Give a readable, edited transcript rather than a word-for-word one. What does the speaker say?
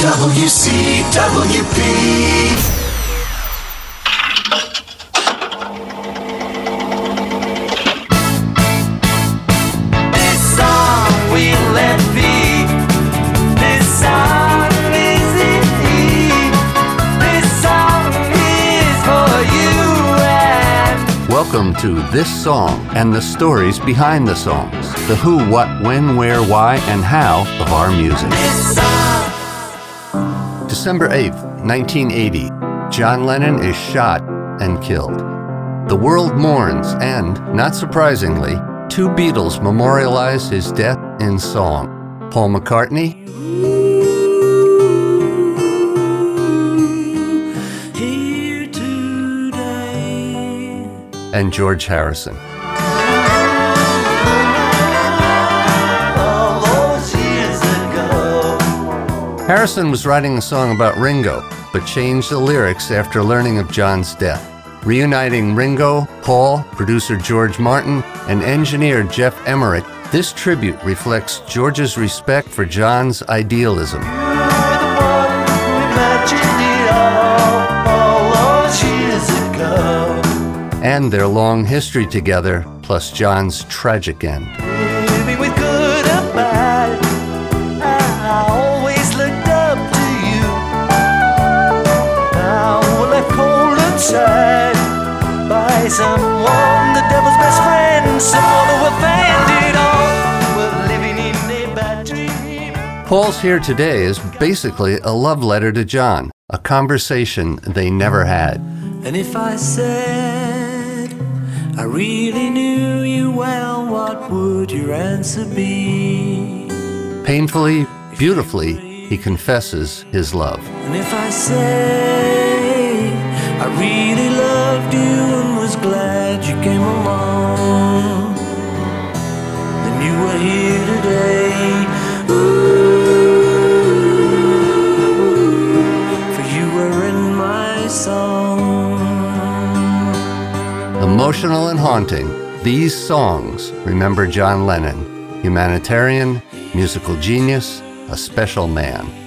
WCWP. Welcome to This Song and the stories behind the songs, the who, what, when, where, why, and how of our music. December 8th, 1980, John Lennon is shot and killed. The world mourns and, not surprisingly, two Beatles memorialize his death in song. Paul McCartney and George Harrison. Harrison was writing a song about Ringo, but changed the lyrics after learning of John's death, reuniting Ringo, Paul, producer George Martin, and engineer Jeff Emerick. This tribute reflects George's respect for John's idealism. And their long history together, plus John's tragic end. Paul's Here Today is basically a love letter to John, a conversation they never had. And if I said I really knew you well, what would your answer be? Painfully, beautifully, he confesses his love. And if I say I really loved you and was glad you came along, then you were here today. Ooh, for you were in my song. Emotional and haunting, these songs remember John Lennon, humanitarian, musical genius, a special man.